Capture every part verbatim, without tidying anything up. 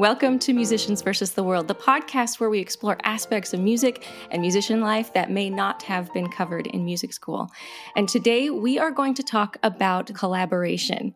Welcome to Musicians versus the World, the podcast where we explore aspects of music and musician life that may not have been covered in music school. And today we are going to talk about collaboration.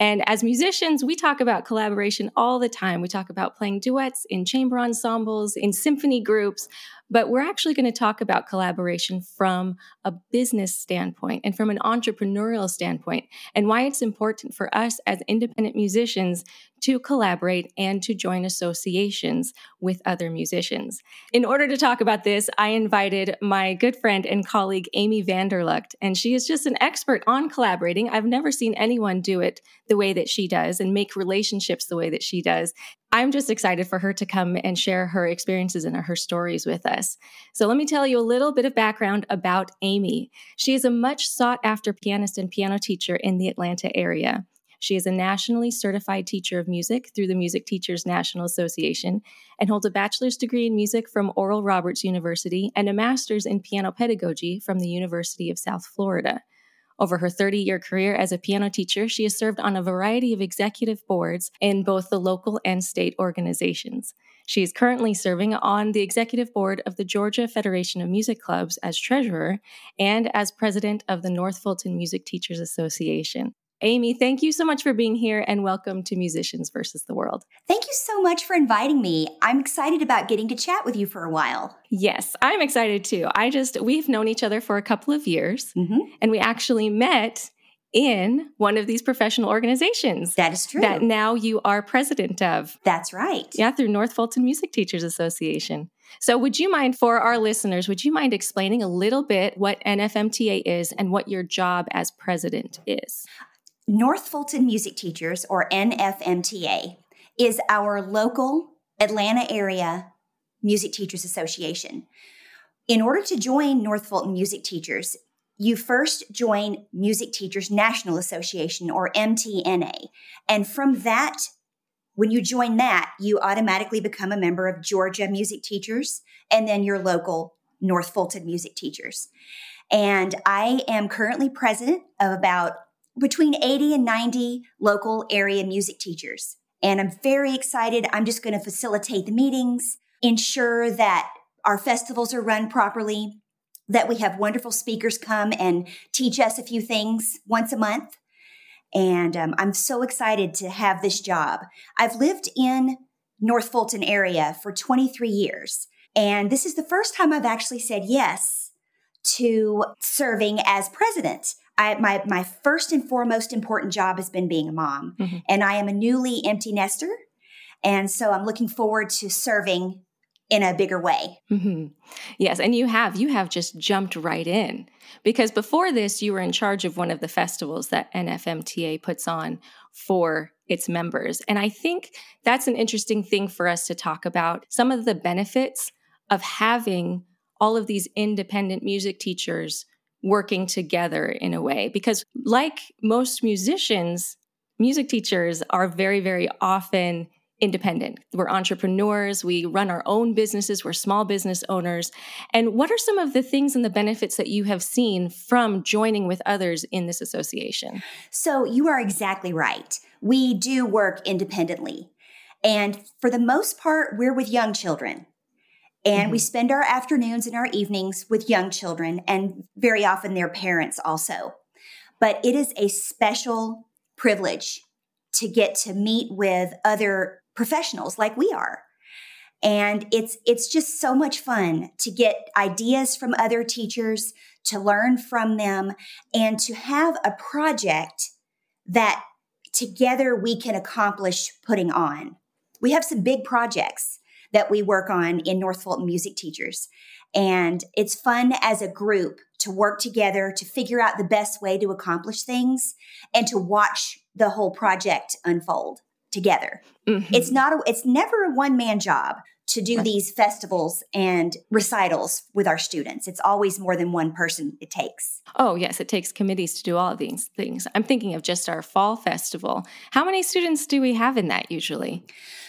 And as musicians, we talk about collaboration all the time. We talk about playing duets in chamber ensembles, in symphony groups, but we're actually going to talk about collaboration from a business standpoint and from an entrepreneurial standpoint, and why it's important for us as independent musicians to collaborate and to join associations with other musicians. In order to talk about this, I invited my good friend and colleague, Amy Vanderlucht, and she is just an expert on collaborating. I've never seen anyone do it the way that she does and make relationships the way that she does. I'm just excited for her to come and share her experiences and her stories with us. So let me tell you a little bit of background about Amy. She is a much sought-after pianist and piano teacher in the Atlanta area. She is a nationally certified teacher of music through the Music Teachers National Association and holds a bachelor's degree in music from Oral Roberts University and a master's in piano pedagogy from the University of South Florida. Over her thirty-year career as a piano teacher, she has served on a variety of executive boards in both the local and state organizations. She is currently serving on the executive board of the Georgia Federation of Music Clubs as treasurer and as president of the North Fulton Music Teachers Association. Amy, thank you so much for being here and welcome to Musicians versus the World. Thank you so much for inviting me. I'm excited about getting to chat with you for a while. Yes, I'm excited too. I just, we've known each other for a couple of years, mm-hmm. and we actually met in one of these professional organizations. That is true. That now you are president of. That's right. Yeah, through North Fulton Music Teachers Association. So would you mind, for our listeners, would you mind explaining a little bit what N F M T A is and what your job as president is? North Fulton Music Teachers, or N F M T A, is our local Atlanta area Music Teachers Association. In order to join North Fulton Music Teachers, you first join Music Teachers National Association, or M T N A. And from that, when you join that, you automatically become a member of Georgia Music Teachers and then your local North Fulton Music Teachers. And I am currently president of about between eighty and ninety local area music teachers. And I'm very excited. I'm just going to facilitate the meetings, ensure that our festivals are run properly, that we have wonderful speakers come and teach us a few things once a month. And um, I'm so excited to have this job. I've lived in North Fulton area for twenty-three years. And this is the first time I've actually said yes to serving as president. I, my, my first and foremost important job has been being a mom, mm-hmm. and I am a newly empty nester, and so I'm looking forward to serving in a bigger way. Mm-hmm. Yes, and you have you have just jumped right in, because before this, you were in charge of one of the festivals that N F M T A puts on for its members, and I think that's an interesting thing for us to talk about, some of the benefits of having all of these independent music teachers working together in a way. Because like most musicians, music teachers are very, very often independent. We're entrepreneurs. We run our own businesses. We're small business owners. And what are some of the things and the benefits that you have seen from joining with others in this association? So you are exactly right. We do work independently. And for the most part, we're with young children. And mm-hmm. we spend our afternoons and our evenings with young children, and very often their parents also. But it is a special privilege to get to meet with other professionals like we are. And it's it's just so much fun to get ideas from other teachers, to learn from them, and to have a project that together we can accomplish putting on. We have some big projects that we work on in North Fulton Music Teachers. And it's fun as a group to work together, to figure out the best way to accomplish things, and to watch the whole project unfold together. Mm-hmm. It's not a, it's never a one-man job to do right. these festivals and recitals with our students. It's always more than one person it takes. Oh, yes, it takes committees to do all of these things. I'm thinking of just our fall festival. How many students do we have in that usually?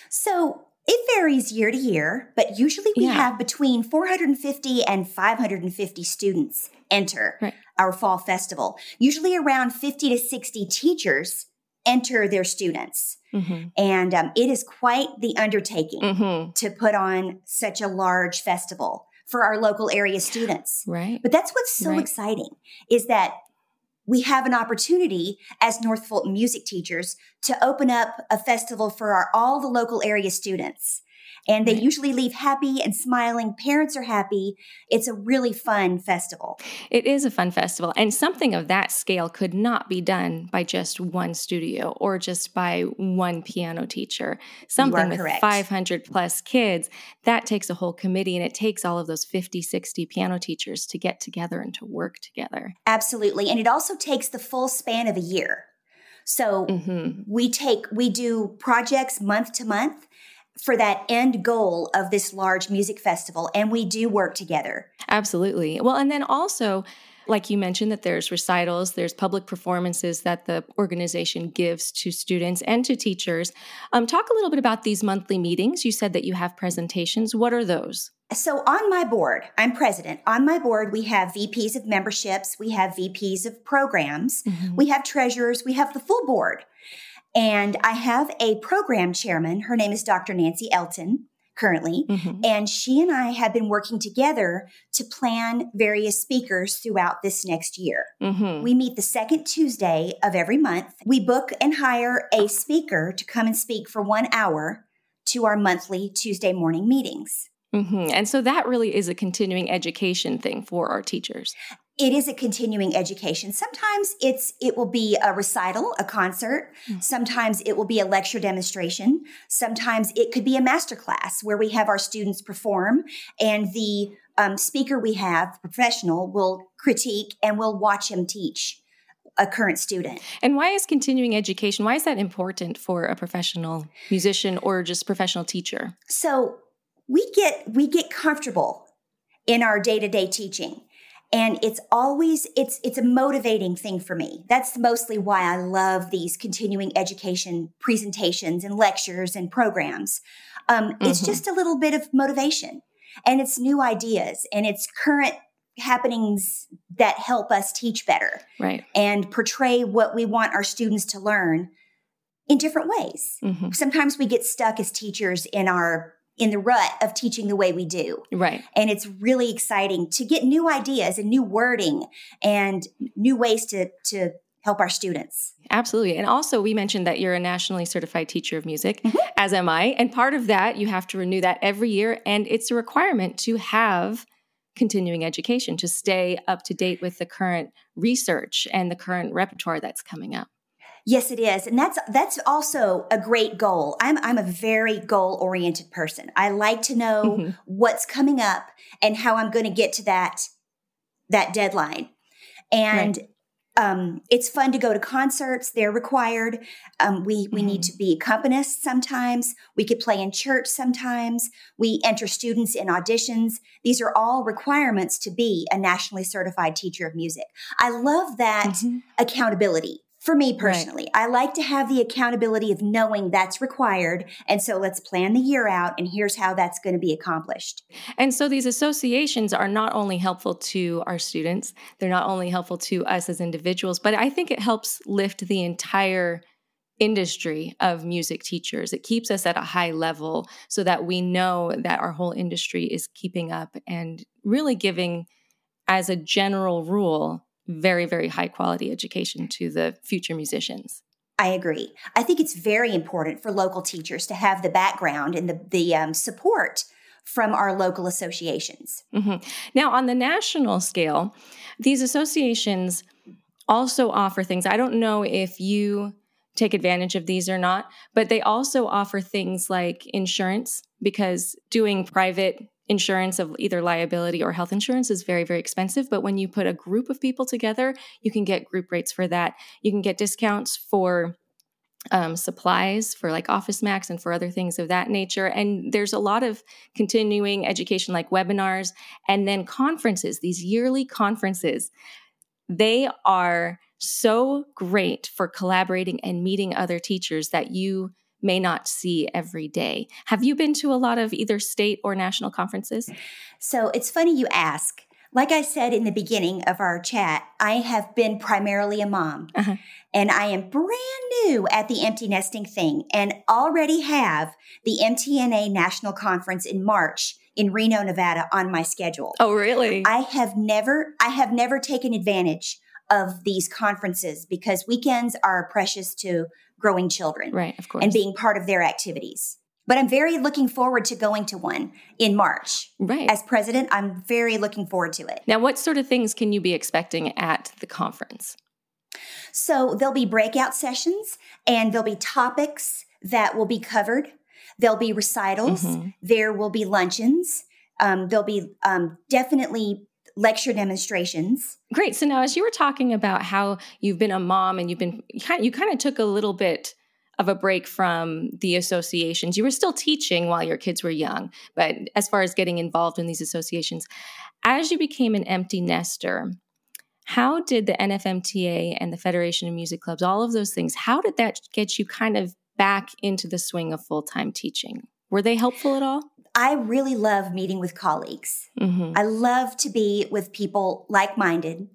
So it varies year to year, but usually we yeah. have between four hundred fifty and five hundred fifty students enter right. our fall festival. Usually around fifty to sixty teachers enter their students. Mm-hmm. And um, it is quite the undertaking mm-hmm. to put on such a large festival for our local area students. Right. But that's what's so right. exciting is that we have an opportunity as North Fulton music teachers to open up a festival for our, all the local area students. And they usually leave happy and smiling. Parents are happy. It's a really fun festival. It is a fun festival. And something of that scale could not be done by just one studio or just by one piano teacher. Something with correct. five hundred plus kids, that takes a whole committee, and it takes all of those fifty, sixty piano teachers to get together and to work together. Absolutely. And it also takes the full span of a year. So mm-hmm. we take, we do projects month to month for that end goal of this large music festival. And we do work together. Absolutely. Well, and then also, like you mentioned, that there's recitals, there's public performances that the organization gives to students and to teachers. Um, talk a little bit about these monthly meetings. You said that you have presentations. What are those? So on my board, I'm president. On my board, we have V Ps of memberships. We have V Ps of programs. Mm-hmm. We have treasurers. We have the full board. And I have a program chairman. Her name is Doctor Nancy Elton currently. Mm-hmm. And she and I have been working together to plan various speakers throughout this next year. Mm-hmm. We meet the second Tuesday of every month. We book and hire a speaker to come and speak for one hour to our monthly Tuesday morning meetings. Mm-hmm. And so that really is a continuing education thing for our teachers. It is a continuing education. Sometimes it's it will be a recital, a concert. Mm. Sometimes it will be a lecture demonstration. Sometimes it could be a masterclass where we have our students perform, and the um, speaker we have, the professional, will critique and we'll watch him teach a current student. And why is continuing education, why is that important for a professional musician or just professional teacher? So we get we get comfortable in our day-to-day teaching. And it's always, it's it's a motivating thing for me. That's mostly why I love these continuing education presentations and lectures and programs. Um, mm-hmm. It's just a little bit of motivation, and it's new ideas, and it's current happenings that help us teach better, right? And portray what we want our students to learn in different ways. Mm-hmm. Sometimes we get stuck as teachers in our in the rut of teaching the way we do. Right. And it's really exciting to get new ideas and new wording and new ways to, to help our students. Absolutely. And also we mentioned that you're a nationally certified teacher of music, mm-hmm. as am I. And part of that, you have to renew that every year. And it's a requirement to have continuing education, to stay up to date with the current research and the current repertoire that's coming up. Yes, it is. And that's that's also a great goal. I'm I'm a very goal-oriented person. I like to know mm-hmm. what's coming up and how I'm going to get to that that deadline. And right. um, it's fun to go to concerts. They're required. Um, we, we mm-hmm. need to be accompanists sometimes. We could play in church sometimes. We enter students in auditions. These are all requirements to be a nationally certified teacher of music. I love that mm-hmm. accountability. For me personally, right. I like to have the accountability of knowing that's required. And so let's plan the year out, and here's how that's going to be accomplished. And so these associations are not only helpful to our students, they're not only helpful to us as individuals, but I think it helps lift the entire industry of music teachers. It keeps us at a high level so that we know that our whole industry is keeping up and really giving, as a general rule, very, very high quality education to the future musicians. I agree. I think it's very important for local teachers to have the background and the, the um, support from our local associations. Mm-hmm. Now, on the national scale, these associations also offer things. I don't know if you take advantage of these or not, but they also offer things like insurance, because doing private insurance of either liability or health insurance is very, very expensive. But when you put a group of people together, you can get group rates for that. You can get discounts for um, supplies, for like Office Max and for other things of that nature. And there's a lot of continuing education like webinars and then conferences, these yearly conferences. They are so great for collaborating and meeting other teachers that you may not see every day. Have you been to a lot of either state or national conferences? So it's funny you ask. Like I said in the beginning of our chat, I have been primarily a mom, uh-huh. and I am brand new at the empty nesting thing and already have the M T N A National Conference in March in Reno, Nevada on my schedule. Oh, really? I have never, I have never taken advantage of these conferences because weekends are precious to growing children. Right, of course. And being part of their activities. But I'm very looking forward to going to one in March. Right. As president, I'm very looking forward to it. Now, what sort of things can you be expecting at the conference? So there'll be breakout sessions, and there'll be topics that will be covered. There'll be recitals. Mm-hmm. There will be luncheons. Um, there'll be um, definitely lecture demonstrations. Great. So now, as you were talking about how you've been a mom and you've been, you kind of took a little bit of a break from the associations. You were still teaching while your kids were young, but as far as getting involved in these associations, as you became an empty nester, how did the N F M T A and the Federation of Music Clubs, all of those things, how did that get you kind of back into the swing of full-time teaching? Were they helpful at all? I really love meeting with colleagues. Mm-hmm. I love to be with people like-minded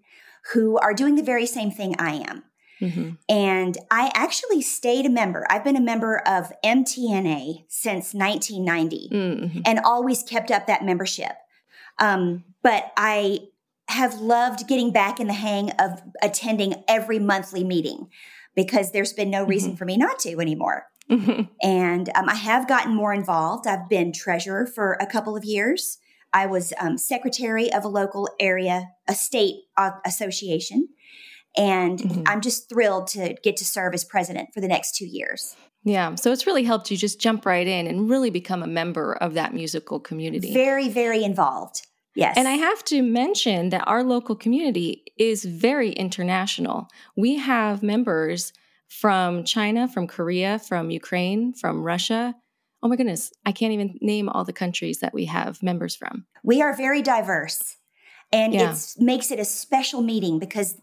who are doing the very same thing I am. Mm-hmm. And I actually stayed a member. I've been a member of M T N A since nineteen ninety mm-hmm. and always kept up that membership. Um, but I have loved getting back in the hang of attending every monthly meeting because there's been no reason mm-hmm. for me not to anymore. Mm-hmm. And um, I have gotten more involved. I've been treasurer for a couple of years. I was um, secretary of a local area, a state uh, association. And mm-hmm. I'm just thrilled to get to serve as president for the next two years. Yeah. So it's really helped you just jump right in and really become a member of that musical community. Very, very involved. Yes. And I have to mention that our local community is very international. We have members from China, from Korea, from Ukraine, from Russia. Oh my goodness. I can't even name all the countries that we have members from. We are very diverse. And yeah. it makes it a special meeting because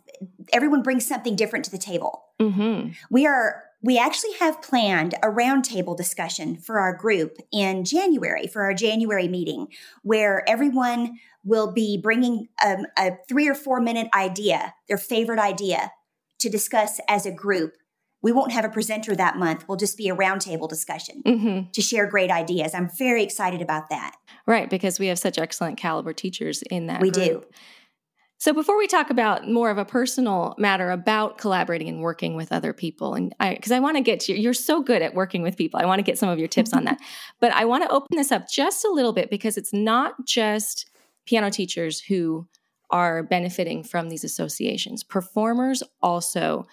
everyone brings something different to the table. Mm-hmm. We are we actually have planned a roundtable discussion for our group in January, for our January meeting, where everyone will be bringing um, a three or four minute idea, their favorite idea, to discuss as a group. We won't have a presenter that month. We'll just be a roundtable discussion mm-hmm. to share great ideas. I'm very excited about that. Right, because we have such excellent caliber teachers in that we group. We do. So before we talk about more of a personal matter about collaborating and working with other people, and because I, I want to get you, you're so good at working with people. I want to get some of your tips on that. But I want to open this up just a little bit because it's not just piano teachers who are benefiting from these associations. Performers also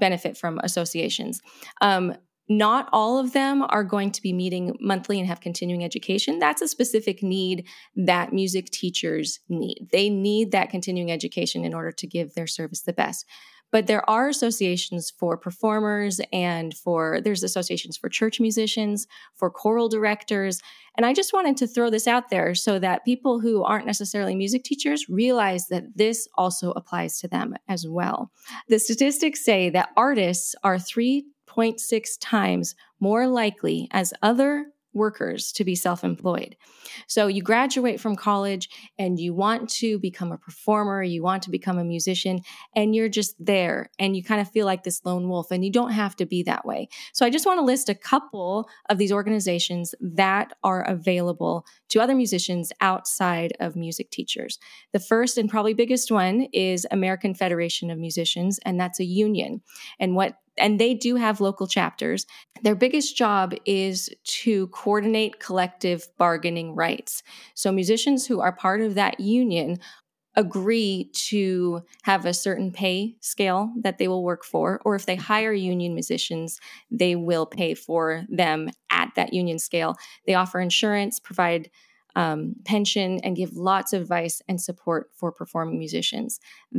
benefit from associations. Um, not all of them are going to be meeting monthly and have continuing education. That's a specific need that music teachers need. They need that continuing education in order to give their service the best. But there are associations for performers and for, there's associations for church musicians, for choral directors. And I just wanted to throw this out there so that people who aren't necessarily music teachers realize that this also applies to them as well. The statistics say that artists are three point six times more likely as other workers to be self-employed. So you graduate from college and you want to become a performer, you want to become a musician, and you're just there and you kind of feel like this lone wolf, and you don't have to be that way. So I just want to list a couple of these organizations that are available to other musicians outside of music teachers. The first and probably biggest one is American Federation of Musicians, and that's a union. And what And they do have local chapters. Their biggest job is to coordinate collective bargaining rights. So musicians who are part of that union agree to have a certain pay scale that they will work for, or if they hire union musicians, they will pay for them at that union scale. They offer insurance, provide Um, pension, and give lots of advice and support for performing musicians.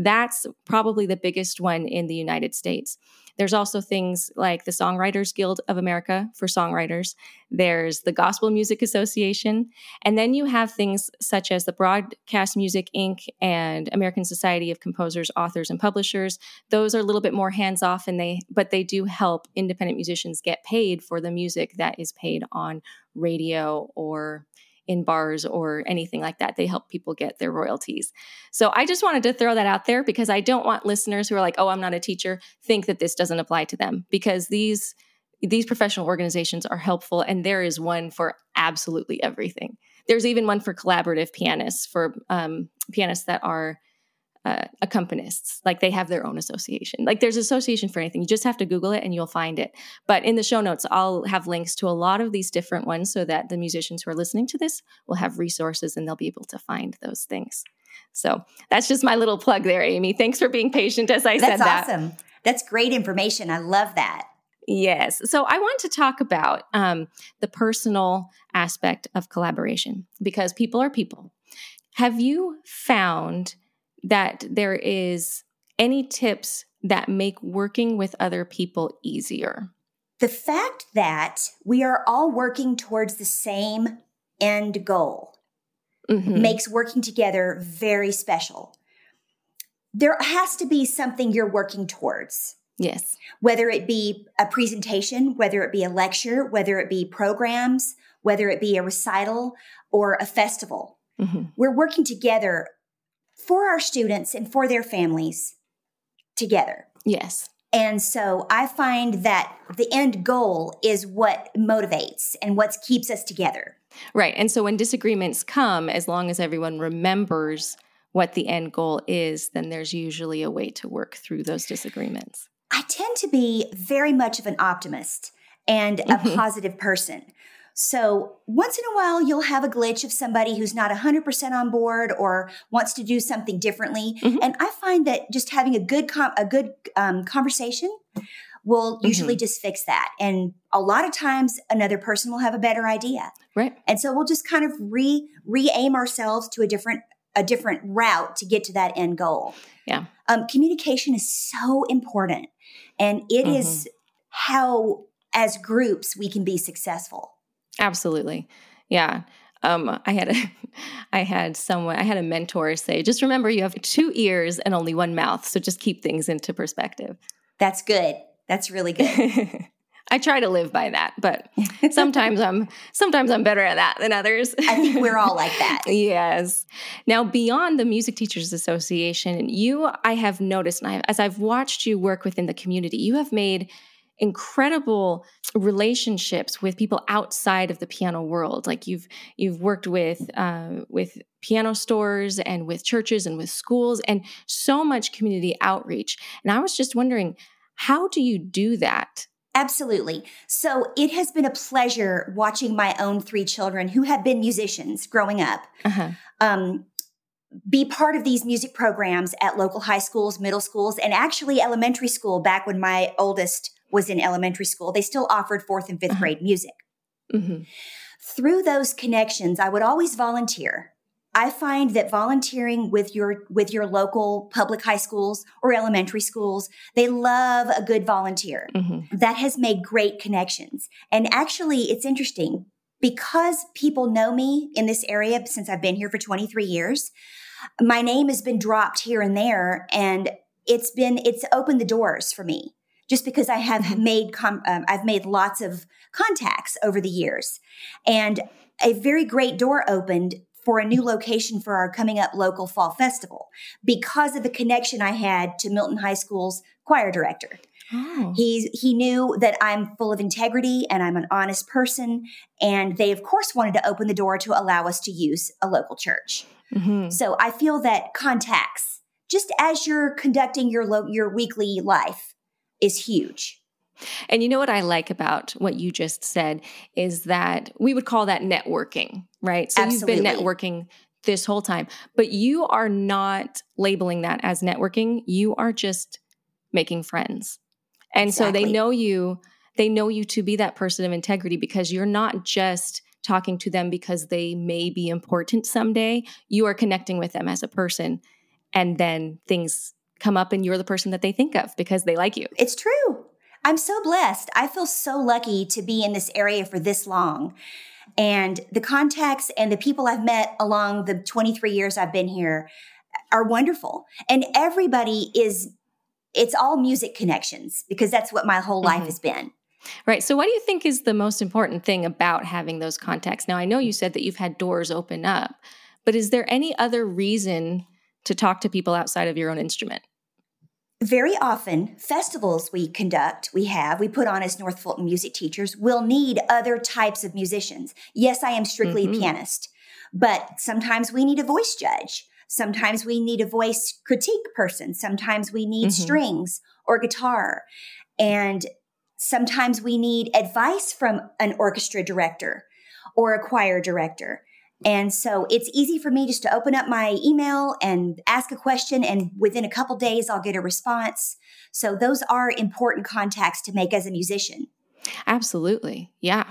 That's probably the biggest one in the United States. There's also things like the Songwriters Guild of America for songwriters. There's the Gospel Music Association. And then you have things such as the Broadcast Music, Incorporated and American Society of Composers, Authors, and Publishers. Those are a little bit more hands-off, and they but they do help independent musicians get paid for the music that is played on radio or in bars or anything like that. They help people get their royalties. So I just wanted to throw that out there because I don't want listeners who are like, oh, I'm not a teacher, think that this doesn't apply to them, because these these professional organizations are helpful, and there is one for absolutely everything. There's even one for collaborative pianists, for um, pianists that are uh, accompanists. Like, they have their own association. Like, there's an association for anything. You just have to Google it and you'll find it. But in the show notes, I'll have links to a lot of these different ones so that the musicians who are listening to this will have resources and they'll be able to find those things. So that's just my little plug there, Amy. Thanks for being patient as I said that. That's awesome. That's great information. I love that. Yes. So I want to talk about um, the personal aspect of collaboration, because people are people. Have you found that there is any tips that make working with other people easier? The fact that we are all working towards the same end goal mm-hmm. makes working together very special. There has to be something you're working towards. Yes. Whether it be a presentation, whether it be a lecture, whether it be programs, whether it be a recital or a festival. Mm-hmm. We're working together for our students and for their families together. Yes. And so I find that the end goal is what motivates and what keeps us together. Right. And so when disagreements come, as long as everyone remembers what the end goal is, then there's usually a way to work through those disagreements. I tend to be very much of an optimist and a mm-hmm. positive person. So once in a while, you'll have a glitch of somebody who's not one hundred percent on board or wants to do something differently. Mm-hmm. And I find that just having a good com- a good um, conversation will usually mm-hmm. just fix that. And a lot of times, another person will have a better idea. Right. And so we'll just kind of re re-aim ourselves to a different a different route to get to that end goal. Yeah. Um, communication is so important. And it mm-hmm. is how, as groups, we can be successful. Absolutely. Yeah. Um, I had a, I had someone, I had a mentor say, just remember you have two ears and only one mouth. So just keep things into perspective. That's good. That's really good. I try to live by that, but sometimes I'm, sometimes I'm better at that than others. I think we're all like that. Yes. Now, beyond the Music Teachers Association, you, I have noticed, and I, as I've watched you work within the community, you have made incredible relationships with people outside of the piano world. Like you've you've worked with uh, with piano stores and with churches and with schools and so much community outreach. And I was just wondering, how do you do that? Absolutely. So it has been a pleasure watching my own three children who have been musicians growing up uh-huh. um, be part of these music programs at local high schools, middle schools, and actually elementary school back when my oldest was in elementary school. They still offered fourth and fifth uh-huh. grade music. Mm-hmm. Through those connections, I would always volunteer. I find that volunteering with your with your local public high schools or elementary schools, they love a good volunteer. Mm-hmm. That has made great connections. And actually, it's interesting because people know me in this area since I've been here for twenty-three years. My name has been dropped here and there, and it's been it's opened the doors for me. Just because I have made com- um, I've made lots of contacts over the years, and a very great door opened for a new location for our coming up local fall festival because of the connection I had to Milton High School's choir director. Oh. He he knew that I'm full of integrity and I'm an honest person, and they of course wanted to open the door to allow us to use a local church. Mm-hmm. So I feel that contacts, just as you're conducting your lo- your weekly life, is huge. And you know what I like about what you just said is that we would call that networking, right? So Absolutely. You've been networking this whole time, but you are not labeling that as networking. You are just making friends. And Exactly. so they know you, they know you to be that person of integrity because you're not just talking to them because they may be important someday. You are connecting with them as a person, and then things come up and you're the person that they think of because they like you. It's true. I'm so blessed. I feel so lucky to be in this area for this long. And the contacts and the people I've met along the twenty-three years I've been here are wonderful. And everybody is, it's all music connections because that's what my whole life mm-hmm. has been. Right. So what do you think is the most important thing about having those contacts? Now, I know you said that you've had doors open up, but is there any other reason to talk to people outside of your own instrument? Very often, festivals we conduct, we have, we put on as North Fulton music teachers, will need other types of musicians. Yes, I am strictly mm-hmm. a pianist, but sometimes we need a voice judge. Sometimes we need a voice critique person. Sometimes we need mm-hmm. strings or guitar. And sometimes we need advice from an orchestra director or a choir director. And so it's easy for me just to open up my email and ask a question, and within a couple days, I'll get a response. So those are important contacts to make as a musician. Absolutely. Yeah.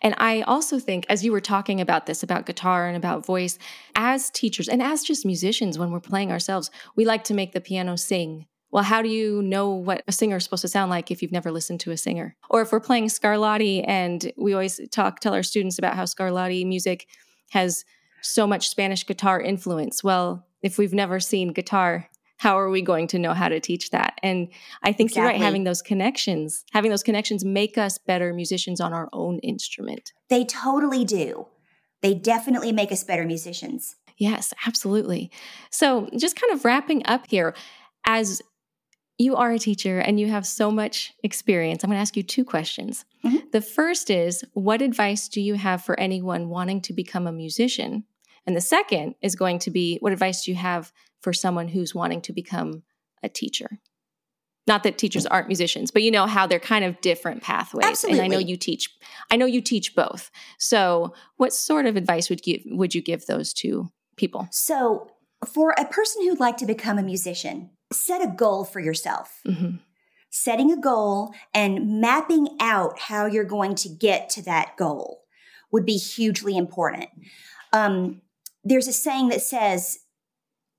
And I also think, as you were talking about this, about guitar and about voice, as teachers and as just musicians, when we're playing ourselves, we like to make the piano sing. Well, how do you know what a singer is supposed to sound like if you've never listened to a singer? Or if we're playing Scarlatti, and we always talk, tell our students about how Scarlatti music has so much Spanish guitar influence. Well, if we've never seen guitar, how are we going to know how to teach that? And I think exactly. You're right, having those connections, having those connections make us better musicians on our own instrument. They totally do. They definitely make us better musicians. Yes, absolutely. So just kind of wrapping up here, as you are a teacher and you have so much experience, I'm going to ask you two questions. Mm-hmm. The first is, what advice do you have for anyone wanting to become a musician? And the second is going to be, what advice do you have for someone who's wanting to become a teacher? Not that teachers aren't musicians, but you know how they're kind of different pathways. Absolutely. And I know you teach, I know you teach both. So what sort of advice would you, would you give those two people? So for a person who'd like to become a musician, set a goal for yourself. Mm-hmm. Setting a goal and mapping out how you're going to get to that goal would be hugely important. Um, there's a saying that says,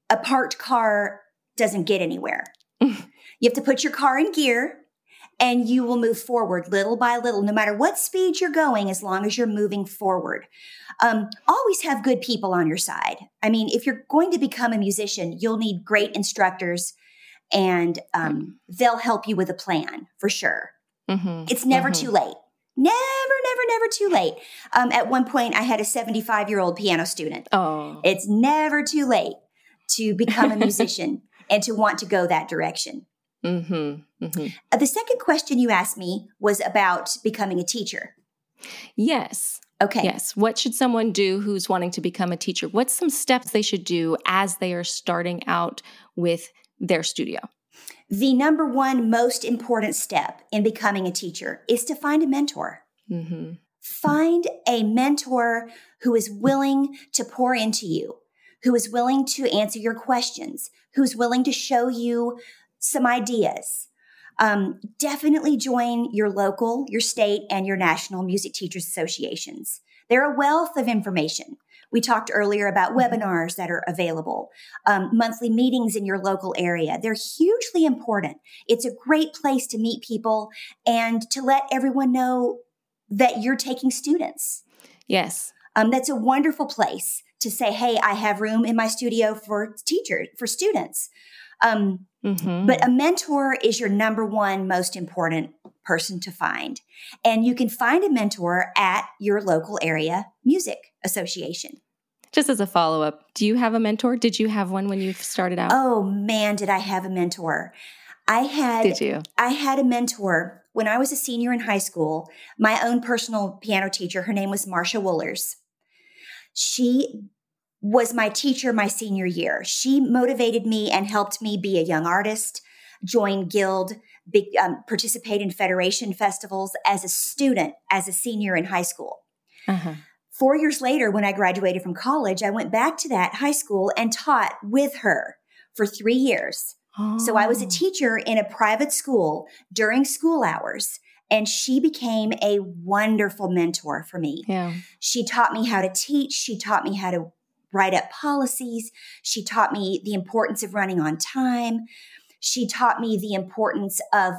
a parked car doesn't get anywhere. You have to put your car in gear and you will move forward little by little, no matter what speed you're going, as long as you're moving forward. Um, always have good people on your side. I mean, if you're going to become a musician, you'll need great instructors, and um, they'll help you with a plan for sure. Mm-hmm. It's never mm-hmm. too late. Never, never, never too late. Um, at one point, I had a seventy-five-year-old piano student. Oh, it's never too late to become a musician and to want to go that direction. Mm-hmm, mm-hmm. Uh, the second question you asked me was about becoming a teacher. Yes. Okay. Yes. What should someone do who's wanting to become a teacher? What's some steps they should do as they are starting out with their studio? The number one most important step in becoming a teacher is to find a mentor. Mm-hmm. Find a mentor who is willing to pour into you, who is willing to answer your questions, who's willing to show you some ideas. Um, definitely join your local, your state, and your national music teachers associations. They're a wealth of information. We talked earlier about webinars that are available, um, monthly meetings in your local area. They're hugely important. It's a great place to meet people and to let everyone know that you're taking students. Yes. Um, that's a wonderful place to say, hey, I have room in my studio for teachers, for students. Um, mm-hmm. But a mentor is your number one most important person to find. And you can find a mentor at your local area music association. Just as a follow-up, do you have a mentor? Did you have one when you started out? Oh, man, did I have a mentor. I had, did you? I had a mentor when I was a senior in high school, my own personal piano teacher. Her name was Marsha Woolers. She was my teacher my senior year. She motivated me and helped me be a young artist, join guild, be, um, participate in federation festivals as a student, as a senior in high school. Uh-huh. Four years later, when I graduated from college, I went back to that high school and taught with her for three years. Oh. So I was a teacher in a private school during school hours. And she became a wonderful mentor for me. Yeah. She taught me how to teach. She taught me how to write up policies. She taught me the importance of running on time. She taught me the importance of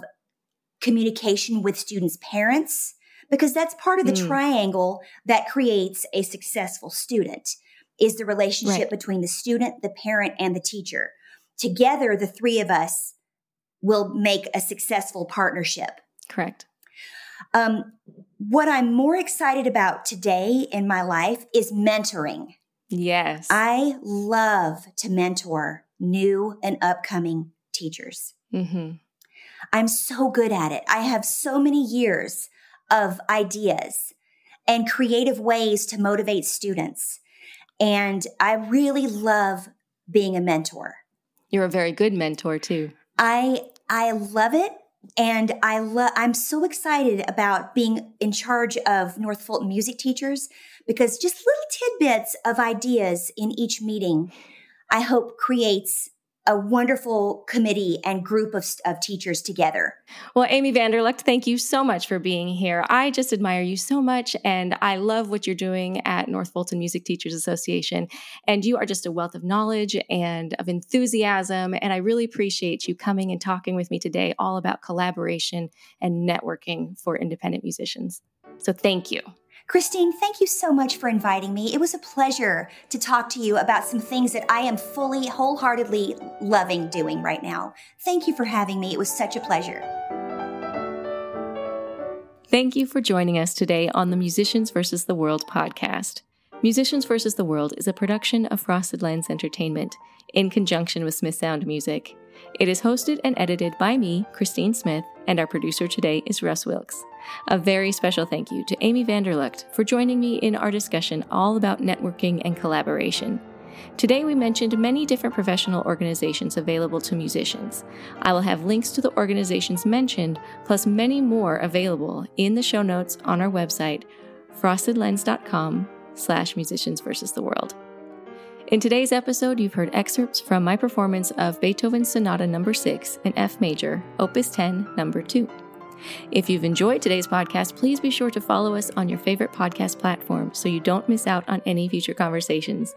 communication with students' parents, because that's part of the mm. triangle that creates a successful student, is the relationship right. between the student, the parent, and the teacher. Together, the three of us will make a successful partnership. Correct. Um, what I'm more excited about today in my life is mentoring. Yes. I love to mentor new and upcoming teachers. Mm-hmm. I'm so good at it. I have so many years of ideas and creative ways to motivate students. And I really love being a mentor. You're a very good mentor too. I I love it. And I lo- I'm so excited about being in charge of North Fulton Music Teachers, because just little tidbits of ideas in each meeting, I hope, creates a wonderful committee and group of, of teachers together. Well, Amy Vanderlucht, thank you so much for being here. I just admire you so much, and I love what you're doing at North Fulton Music Teachers Association. And you are just a wealth of knowledge and of enthusiasm, and I really appreciate you coming and talking with me today all about collaboration and networking for independent musicians. So thank you. Christine, thank you so much for inviting me. It was a pleasure to talk to you about some things that I am fully, wholeheartedly loving doing right now. Thank you for having me. It was such a pleasure. Thank you for joining us today on the Musicians versus the World podcast. Musicians versus the World is a production of Frosted Lens Entertainment in conjunction with Smith Sound Music. It is hosted and edited by me, Christine Smith, and our producer today is Russ Wilkes. A very special thank you to Amy Vanderlucht for joining me in our discussion all about networking and collaboration. Today we mentioned many different professional organizations available to musicians. I will have links to the organizations mentioned, plus many more available in the show notes on our website, frostedlens.com slash musicians versus the world. In today's episode, you've heard excerpts from my performance of Beethoven's Sonata number six in F Major, Opus ten, number two. If you've enjoyed today's podcast, please be sure to follow us on your favorite podcast platform so you don't miss out on any future conversations.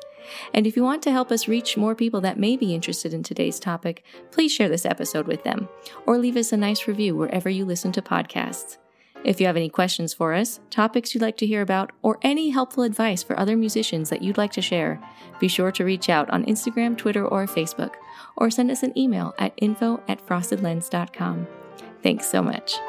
And if you want to help us reach more people that may be interested in today's topic, please share this episode with them or leave us a nice review wherever you listen to podcasts. If you have any questions for us, topics you'd like to hear about, or any helpful advice for other musicians that you'd like to share, be sure to reach out on Instagram, Twitter, or Facebook, or send us an email at info at frostedlens dot com. Thanks so much.